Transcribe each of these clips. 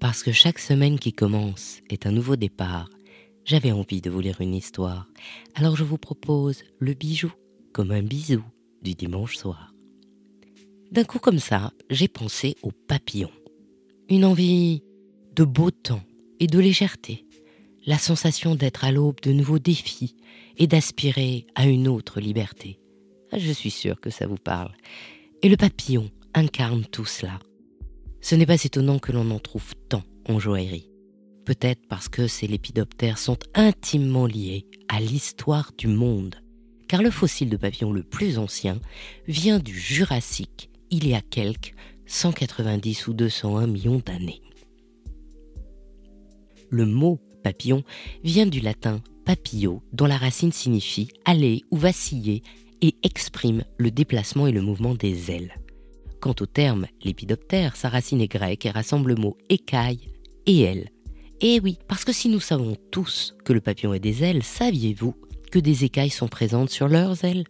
Parce que chaque semaine qui commence est un nouveau départ, j'avais envie de vous lire une histoire, alors je vous propose Le bijou comme un bisou du dimanche soir. D'un coup comme ça, j'ai pensé aux papillons. Une envie de beau temps et de légèreté, la sensation d'être à l'aube de nouveaux défis et d'aspirer à une autre liberté. Je suis sûre que ça vous parle. Et le papillon incarne tout cela. Ce n'est pas étonnant que l'on en trouve tant en joaillerie. Peut-être parce que ces lépidoptères sont intimement liés à l'histoire du monde, car le fossile de papillon le plus ancien vient du Jurassique, il y a quelque 190 ou 201 millions d'années. Le mot papillon vient du latin papillo, dont la racine signifie aller ou vaciller et exprime le déplacement et le mouvement des ailes. Quant au terme lépidoptère, sa racine est grecque et rassemble le mot écaille et aile. Eh oui, parce que si nous savons tous que le papillon a des ailes, saviez-vous que des écailles sont présentes sur leurs ailes ?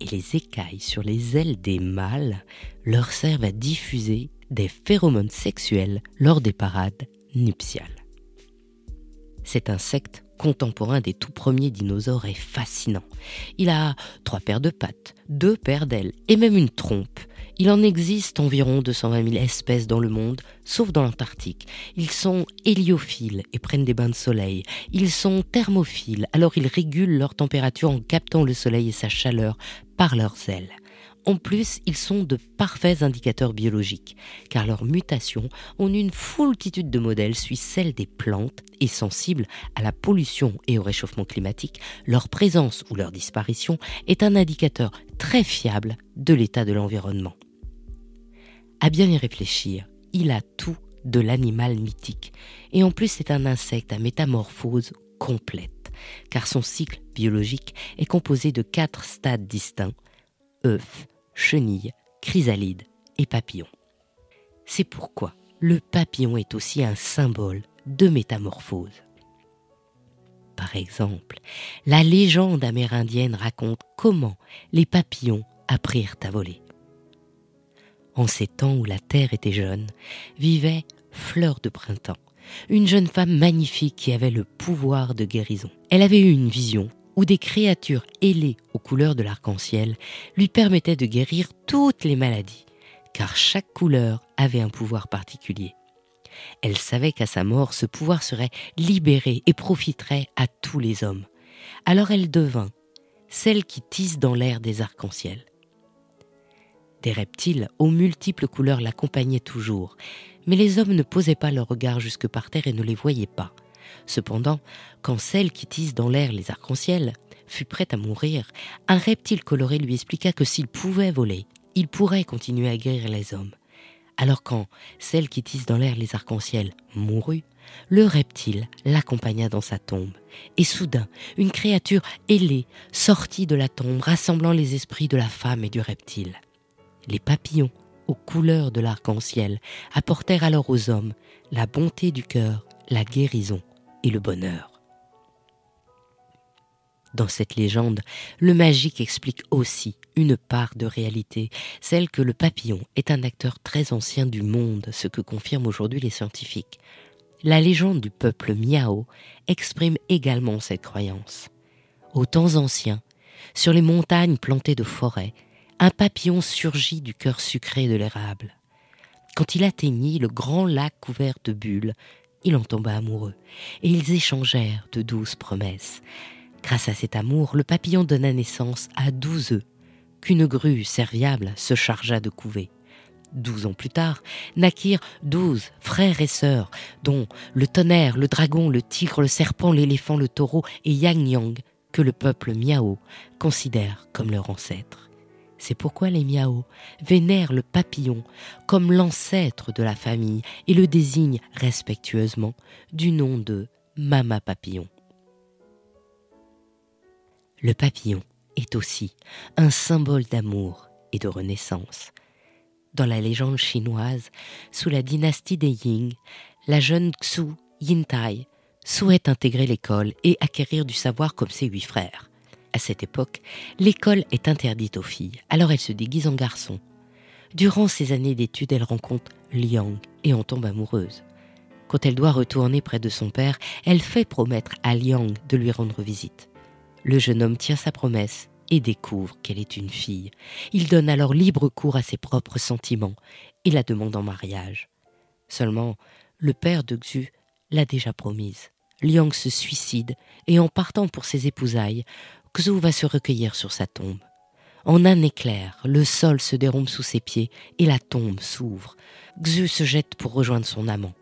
Et les écailles sur les ailes des mâles leur servent à diffuser des phéromones sexuels lors des parades nuptiales. Cet insecte contemporain des tout premiers dinosaures est fascinant. Il a 3 paires de pattes, 2 paires d'ailes et même une trompe. Il en existe environ 220 000 espèces dans le monde, sauf dans l'Antarctique. Ils sont héliophiles et prennent des bains de soleil. Ils sont thermophiles, alors ils régulent leur température en captant le soleil et sa chaleur par leurs ailes. En plus, ils sont de parfaits indicateurs biologiques, car leurs mutations ont une foultitude de modèles, suivent celles des plantes, et sensibles à la pollution et au réchauffement climatique, leur présence ou leur disparition est un indicateur très fiable de l'état de l'environnement. À bien y réfléchir, il a tout de l'animal mythique, et en plus c'est un insecte à métamorphose complète, car son cycle biologique est composé de 4 stades distincts, œufs, chenilles, chrysalides et papillons. C'est pourquoi le papillon est aussi un symbole de métamorphose. Par exemple, la légende amérindienne raconte comment les papillons apprirent à voler. En ces temps où la terre était jeune, vivait Fleur de printemps, une jeune femme magnifique qui avait le pouvoir de guérison. Elle avait eu une vision où des créatures ailées aux couleurs de l'arc-en-ciel lui permettaient de guérir toutes les maladies, car chaque couleur avait un pouvoir particulier. Elle savait qu'à sa mort, ce pouvoir serait libéré et profiterait à tous les hommes. Alors elle devint celle qui tisse dans l'air des arcs-en-ciel. Des reptiles aux multiples couleurs l'accompagnaient toujours, mais les hommes ne posaient pas leur regard jusque par terre et ne les voyaient pas. Cependant, quand celle qui tisse dans l'air les arcs-en-ciel fut prête à mourir, un reptile coloré lui expliqua que s'il pouvait voler, il pourrait continuer à guérir les hommes. Alors quand celle qui tisse dans l'air les arcs-en-ciel mourut, le reptile l'accompagna dans sa tombe. Et soudain, une créature ailée sortit de la tombe, rassemblant les esprits de la femme et du reptile. Les papillons, aux couleurs de l'arc-en-ciel, apportèrent alors aux hommes la bonté du cœur, la guérison et le bonheur. Dans cette légende, le magique explique aussi une part de réalité, celle que le papillon est un acteur très ancien du monde, ce que confirment aujourd'hui les scientifiques. La légende du peuple Miao exprime également cette croyance. Aux temps anciens, sur les montagnes plantées de forêts, un papillon surgit du cœur sucré de l'érable. Quand il atteignit le grand lac couvert de bulles, il en tomba amoureux, et ils échangèrent de douces promesses. Grâce à cet amour, le papillon donna naissance à 12 œufs, qu'une grue serviable se chargea de couver. 12 ans plus tard, naquirent 12 frères et sœurs, dont le tonnerre, le dragon, le tigre, le serpent, l'éléphant, le taureau et Yang Yang, que le peuple Miao considère comme leur ancêtre. C'est pourquoi les Miao vénèrent le papillon comme l'ancêtre de la famille et le désignent respectueusement du nom de Mama Papillon. Le papillon est aussi un symbole d'amour et de renaissance. Dans la légende chinoise, sous la dynastie des Ying, la jeune Xu Yintai souhaite intégrer l'école et acquérir du savoir comme ses 8 frères. À cette époque, l'école est interdite aux filles, alors elle se déguise en garçon. Durant ses années d'études, elle rencontre Liang et en tombe amoureuse. Quand elle doit retourner près de son père, elle fait promettre à Liang de lui rendre visite. Le jeune homme tient sa promesse et découvre qu'elle est une fille. Il donne alors libre cours à ses propres sentiments et la demande en mariage. Seulement, le père de Xu l'a déjà promise. Liang se suicide et en partant pour ses épousailles, Xu va se recueillir sur sa tombe. En un éclair, le sol se dérombe sous ses pieds et la tombe s'ouvre. Xu se jette pour rejoindre son amant.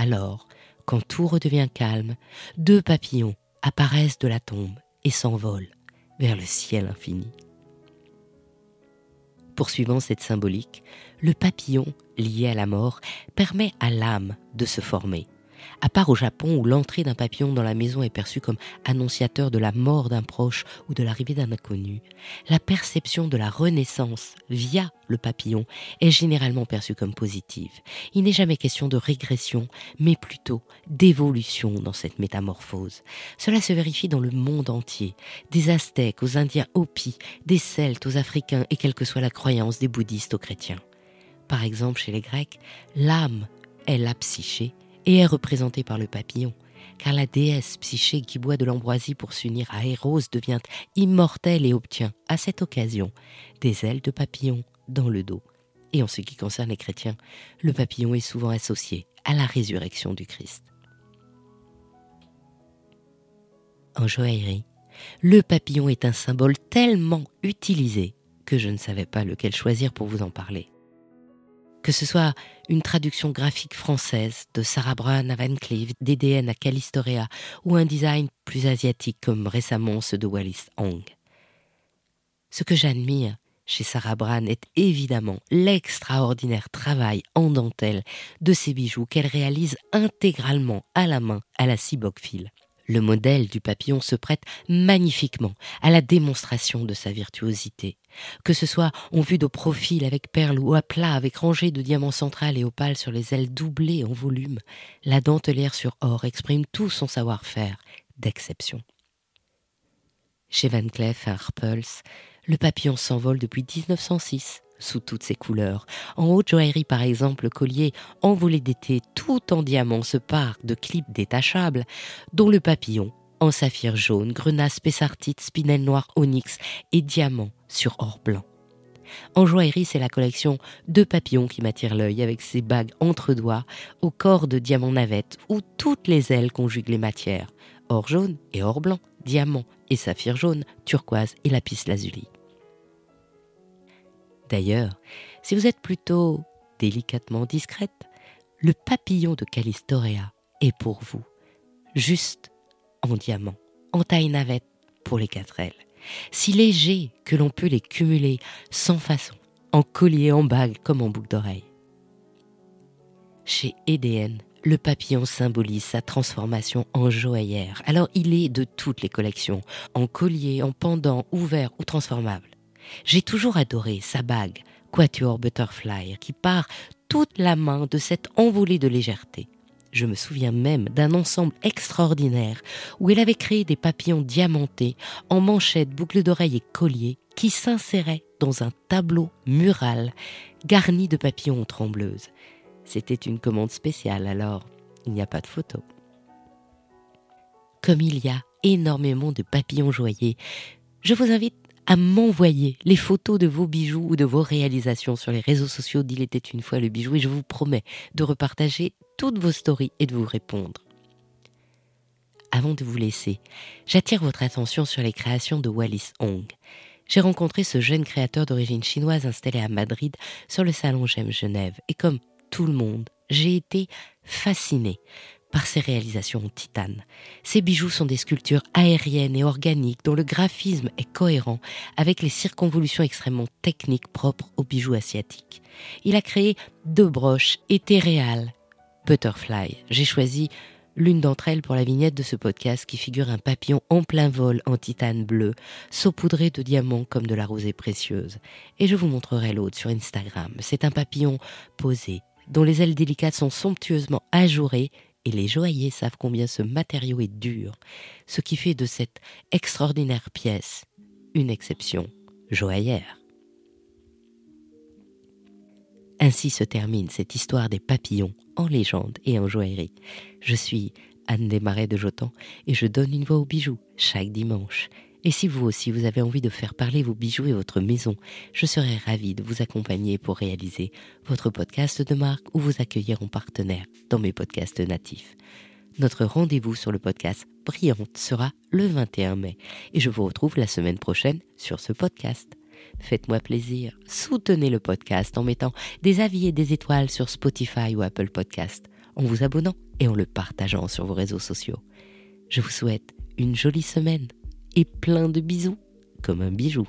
Alors, quand tout redevient calme, deux papillons apparaissent de la tombe et s'envolent vers le ciel infini. Poursuivant cette symbolique, le papillon, lié à la mort, permet à l'âme de se former. À part au Japon où l'entrée d'un papillon dans la maison est perçue comme annonciateur de la mort d'un proche ou de l'arrivée d'un inconnu, la perception de la renaissance via le papillon est généralement perçue comme positive. Il n'est jamais question de régression, mais plutôt d'évolution dans cette métamorphose. Cela se vérifie dans le monde entier, des Aztèques aux Indiens Hopis, des Celtes aux Africains et quelle que soit la croyance des bouddhistes aux chrétiens. Par exemple, chez les Grecs, l'âme est la psyché, et est représentée par le papillon, car la déesse Psyché qui boit de l'ambroisie pour s'unir à Eros devient immortelle et obtient, à cette occasion, des ailes de papillon dans le dos. Et en ce qui concerne les chrétiens, le papillon est souvent associé à la résurrection du Christ. En joaillerie, le papillon est un symbole tellement utilisé que je ne savais pas lequel choisir pour vous en parler. Que ce soit une traduction graphique française de Sara Bran à Van Cleef, d'EDN à Callistorea ou un design plus asiatique comme récemment ceux de Wallis Hong. Ce que j'admire chez Sara Bran est évidemment l'extraordinaire travail en dentelle de ses bijoux qu'elle réalise intégralement à la main à la scie bocfils. Le modèle du papillon se prête magnifiquement à la démonstration de sa virtuosité. Que ce soit en vue de profil avec perles ou à plat avec rangées de diamants centrales et opales sur les ailes doublées en volume, la dentelière sur or exprime tout son savoir-faire d'exception. Chez Van Cleef à Harpels, le papillon s'envole depuis 1906. Sous toutes ses couleurs. En haute joaillerie, par exemple, le collier Envolée d'été, tout en diamant, se pare de clips détachables, dont le papillon, en saphir jaune, grenat spessartites, spinel noir onyx et diamant sur or blanc. En joaillerie, c'est la collection de papillons qui m'attire l'œil avec ses bagues entre doigts, au corps de diamant navette, où toutes les ailes conjuguent les matières, or jaune et or blanc, diamant et saphir jaune, turquoise et lapis lazuli. D'ailleurs, si vous êtes plutôt délicatement discrète, le papillon de Callistorea est pour vous, juste en diamant, en taille navette pour les quatre ailes. Si léger que l'on peut les cumuler sans façon, en collier, en bague comme en boucle d'oreille. Chez EDN, le papillon symbolise sa transformation en joaillère. Alors il est de toutes les collections, en collier, en pendant, ouvert ou transformable. J'ai toujours adoré sa bague, Quatuor Butterfly, qui part toute la main de cette envolée de légèreté. Je me souviens même d'un ensemble extraordinaire où elle avait créé des papillons diamantés en manchettes, boucles d'oreilles et colliers qui s'inséraient dans un tableau mural garni de papillons trembleuses. C'était une commande spéciale, alors il n'y a pas de photo. Comme il y a énormément de papillons joyeux, je vous invite à m'envoyer les photos de vos bijoux ou de vos réalisations sur les réseaux sociaux d'Il était une fois le bijou et je vous promets de repartager toutes vos stories et de vous répondre. Avant de vous laisser, j'attire votre attention sur les créations de Wallis Hong. J'ai rencontré ce jeune créateur d'origine chinoise installé à Madrid sur le salon Gem Genève et comme tout le monde, j'ai été fascinée par ses réalisations en titane. Ces bijoux sont des sculptures aériennes et organiques dont le graphisme est cohérent avec les circonvolutions extrêmement techniques propres aux bijoux asiatiques. Il a créé deux broches éthérales Butterfly. J'ai choisi l'une d'entre elles pour la vignette de ce podcast qui figure un papillon en plein vol en titane bleu, saupoudré de diamants comme de la rosée précieuse. Et je vous montrerai l'autre sur Instagram. C'est un papillon posé, dont les ailes délicates sont somptueusement ajourées. Et les joailliers savent combien ce matériau est dur, ce qui fait de cette extraordinaire pièce une exception joaillère. Ainsi se termine cette histoire des papillons en légende et en joaillerie. Je suis Anne Desmarais de Jotan et je donne une voix aux bijoux chaque dimanche. Et si vous aussi vous avez envie de faire parler vos bijoux et votre maison, je serai ravie de vous accompagner pour réaliser votre podcast de marque ou vous accueillir en partenaire dans mes podcasts natifs. Notre rendez-vous sur le podcast Brillante sera le 21 mai et je vous retrouve la semaine prochaine sur ce podcast. Faites-moi plaisir, soutenez le podcast en mettant des avis et des étoiles sur Spotify ou Apple Podcast, en vous abonnant et en le partageant sur vos réseaux sociaux. Je vous souhaite une jolie semaine et plein de bisous, comme un bijou.